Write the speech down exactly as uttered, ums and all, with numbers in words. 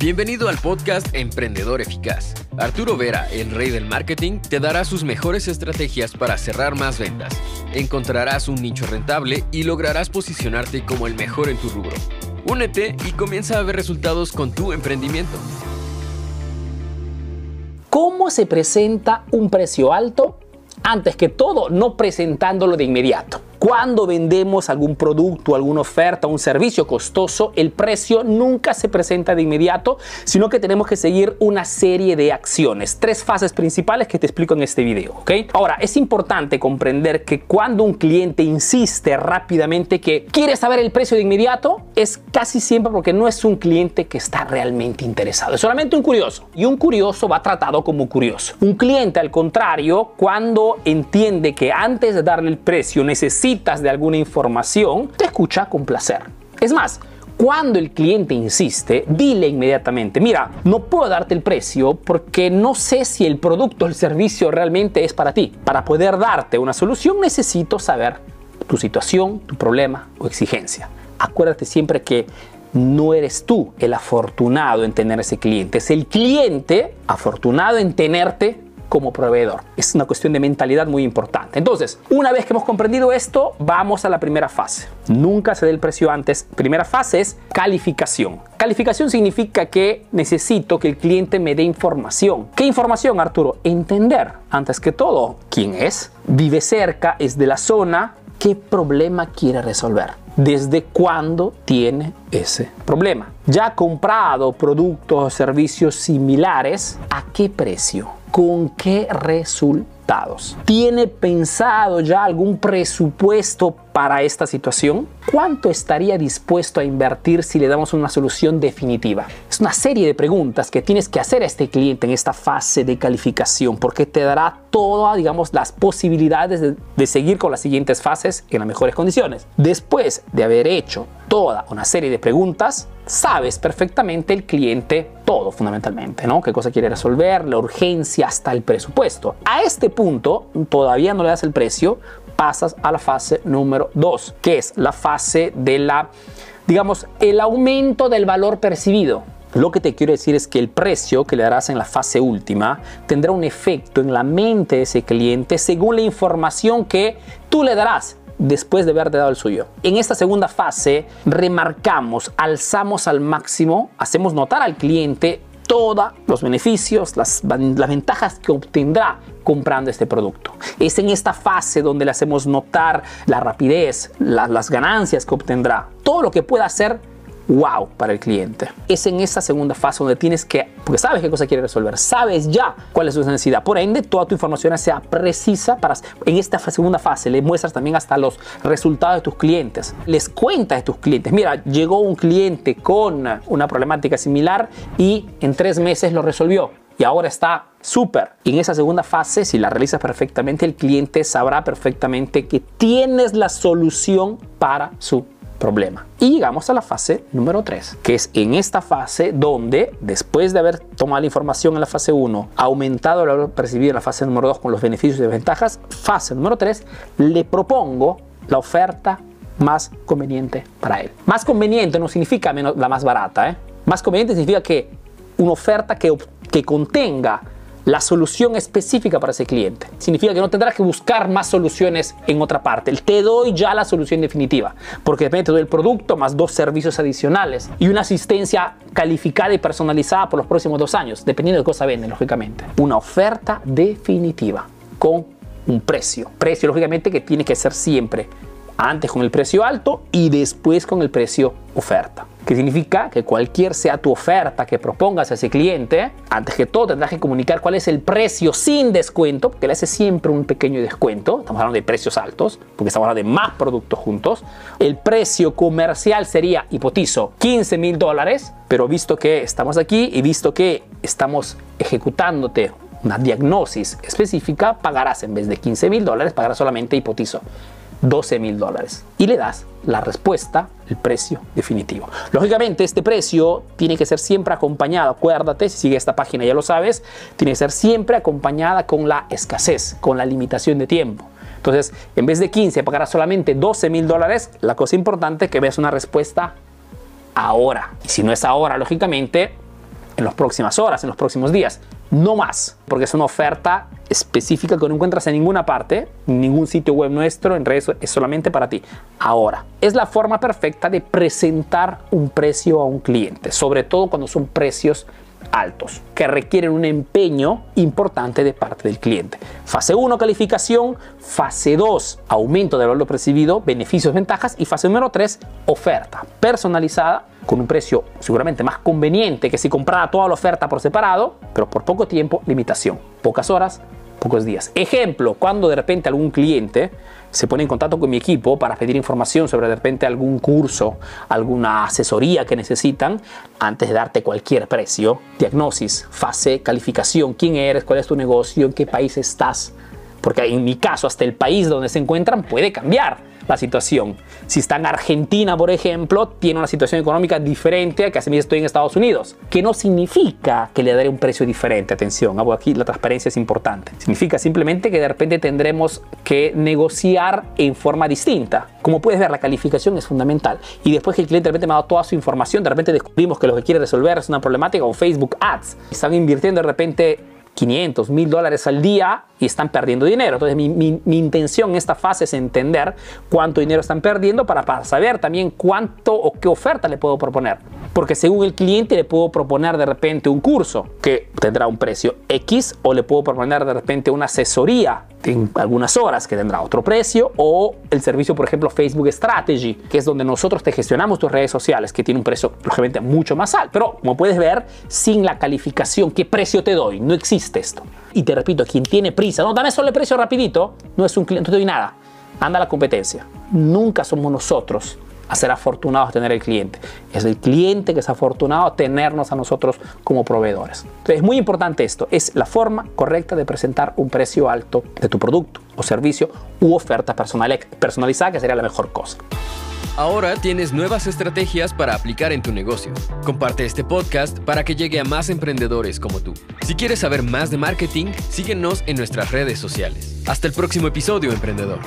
Bienvenido al podcast Emprendedor Eficaz. Arturo Vera, el rey del marketing, te dará sus mejores estrategias para cerrar más ventas. Encontrarás un nicho rentable y lograrás posicionarte como el mejor en tu rubro. Únete y comienza a ver resultados con tu emprendimiento. ¿Cómo se presenta un precio alto? Antes que todo, no presentándolo de inmediato. Cuando vendemos algún producto, alguna oferta, un servicio costoso, el precio nunca se presenta de inmediato, sino que tenemos que seguir una serie de acciones. Tres fases principales que te explico en este video, ¿ok? Ahora, es importante comprender que cuando un cliente insiste rápidamente que quiere saber el precio de inmediato, es casi siempre porque no es un cliente que está realmente interesado. Es solamente un curioso. Y un curioso va tratado como curioso. Un cliente, al contrario, cuando entiende que antes de darle el precio necesita de alguna información, te escucha con placer. Es más, cuando el cliente insiste, dile inmediatamente: mira, no puedo darte el precio porque no sé si el producto o el servicio realmente es para ti. Para poder darte una solución necesito saber tu situación, tu problema o exigencia. Acuérdate siempre que no eres tú el afortunado en tener ese cliente, es el cliente afortunado en tenerte como proveedor. Es una cuestión de mentalidad muy importante. Entonces, una vez que hemos comprendido esto, vamos a la primera fase. Nunca se dé el precio antes. Primera fase es calificación. Calificación significa que necesito que el cliente me dé información. ¿Qué información, Arturo? Entender, antes que todo, quién es, vive cerca, es de la zona, qué problema quiere resolver, desde cuándo tiene ese problema. Ya ha comprado productos o servicios similares, ¿a qué precio? ¿Con qué resultados? ¿Tiene pensado ya algún presupuesto para esta situación? ¿Cuánto estaría dispuesto a invertir si le damos una solución definitiva? Es una serie de preguntas que tienes que hacer a este cliente en esta fase de calificación, porque te dará todas, digamos, las posibilidades de, de seguir con las siguientes fases en las mejores condiciones. Después de haber hecho toda una serie de preguntas, sabes perfectamente el cliente todo, fundamentalmente, ¿no? Qué cosa quiere resolver, la urgencia, hasta el presupuesto. A este punto todavía no le das el precio, pasas a la fase número dos, que es la fase de la, digamos, el aumento del valor percibido. Lo que te quiero decir es que el precio que le darás en la fase última tendrá un efecto en la mente de ese cliente según la información que tú le darás después de haberte dado el suyo. En esta segunda fase remarcamos, alzamos al máximo, hacemos notar al cliente todos los beneficios, las, las ventajas que obtendrá comprando este producto. Es en esta fase donde le hacemos notar la rapidez, la, las ganancias que obtendrá, todo lo que pueda hacer wow para el cliente. Es en esta segunda fase donde tienes que, porque sabes qué cosa quiere resolver, sabes ya cuál es su necesidad, por ende toda tu información sea precisa. Para en esta segunda fase le muestras también hasta los resultados de tus clientes, les cuentas de tus clientes: mira, llegó un cliente con una problemática similar y en tres meses lo resolvió y ahora está súper. En esa segunda fase, si la realizas perfectamente, el cliente sabrá perfectamente que tienes la solución para su problema. Y llegamos a la fase número tres, que es en esta fase donde, después de haber tomado la información en la fase uno, aumentado el valor percibido en la fase número dos con los beneficios y ventajas, fase número tres, le propongo la oferta más conveniente para él. Más conveniente no significa menos, la más barata, ¿eh? Más conveniente significa que una oferta que, que contenga la solución específica para ese cliente. Significa que no tendrás que buscar más soluciones en otra parte. Te doy ya la solución definitiva, porque de repente te doy el producto más dos servicios adicionales y una asistencia calificada y personalizada por los próximos dos años, dependiendo de qué cosa venden, lógicamente. Una oferta definitiva con un precio. Precio, lógicamente, que tiene que ser siempre antes con el precio alto y después con el precio oferta. Que significa que cualquier sea tu oferta que propongas a ese cliente, antes que todo tendrás que comunicar cuál es el precio sin descuento, porque le haces siempre un pequeño descuento. Estamos hablando de precios altos, porque estamos hablando de más productos juntos. El precio comercial sería, hipotizo, quince mil dólares, pero visto que estamos aquí y visto que estamos ejecutándote una diagnosis específica, pagarás en vez de quince mil dólares, pagarás solamente, hipotizo, doce mil dólares, y le das la respuesta, el precio definitivo. Lógicamente, este precio tiene que ser siempre acompañado, acuérdate, si sigue esta página ya lo sabes, tiene que ser siempre acompañada con la escasez, con la limitación de tiempo. Entonces, en vez de quince, pagarás solamente doce mil dólares. La cosa importante es que veas una respuesta ahora. Y si no es ahora, lógicamente, en las próximas horas, en los próximos días. No más, porque es una oferta específica que no encuentras en ninguna parte, en ningún sitio web nuestro, en redes, es solamente para ti. Ahora, es la forma perfecta de presentar un precio a un cliente, sobre todo cuando son precios altos, que requieren un empeño importante de parte del cliente. Fase uno, calificación. Fase dos, aumento del valor percibido, beneficios, ventajas. Y fase número tres, oferta personalizada con un precio seguramente más conveniente que si comprara toda la oferta por separado, pero por poco tiempo, limitación, pocas horas, pocos días. Ejemplo, cuando de repente algún cliente se pone en contacto con mi equipo para pedir información sobre de repente algún curso, alguna asesoría que necesitan, antes de darte cualquier precio, diagnosis, fase, calificación, quién eres, cuál es tu negocio, en qué país estás. Porque en mi caso, hasta el país donde se encuentran puede cambiar la situación. Si está en Argentina, por ejemplo, tiene una situación económica diferente a que hace meses estoy en Estados Unidos. Que no significa que le daré un precio diferente. Atención, aquí la transparencia es importante. Significa simplemente que de repente tendremos que negociar en forma distinta. Como puedes ver, la calificación es fundamental. Y después que el cliente de repente me ha dado toda su información, de repente descubrimos que lo que quiere resolver es una problemática con Facebook Ads. Están invirtiendo de repente quinientos, mil dólares al día y están perdiendo dinero. Entonces mi, mi, mi intención en esta fase es entender cuánto dinero están perdiendo para, para saber también cuánto o qué oferta le puedo proponer. Porque según el cliente le puedo proponer de repente un curso que tendrá un precio X, o le puedo proponer de repente una asesoría en algunas horas que tendrá otro precio, o el servicio, por ejemplo, Facebook Strategy, que es donde nosotros te gestionamos tus redes sociales, que tiene un precio lógicamente mucho más alto. Pero como puedes ver, sin la calificación, ¿qué precio te doy? No existe esto. Y te repito, quien tiene prisa, no, dame solo el precio rapidito, no es un cliente, no te doy nada. Anda a la competencia. Nunca somos nosotros a ser afortunados a tener el cliente. Es el cliente que es afortunado a tenernos a nosotros como proveedores. Entonces es muy importante esto. Es la forma correcta de presentar un precio alto de tu producto o servicio u oferta personalizada, que sería la mejor cosa. Ahora tienes nuevas estrategias para aplicar en tu negocio. Comparte este podcast para que llegue a más emprendedores como tú. Si quieres saber más de marketing, síguenos en nuestras redes sociales. Hasta el próximo episodio, emprendedor.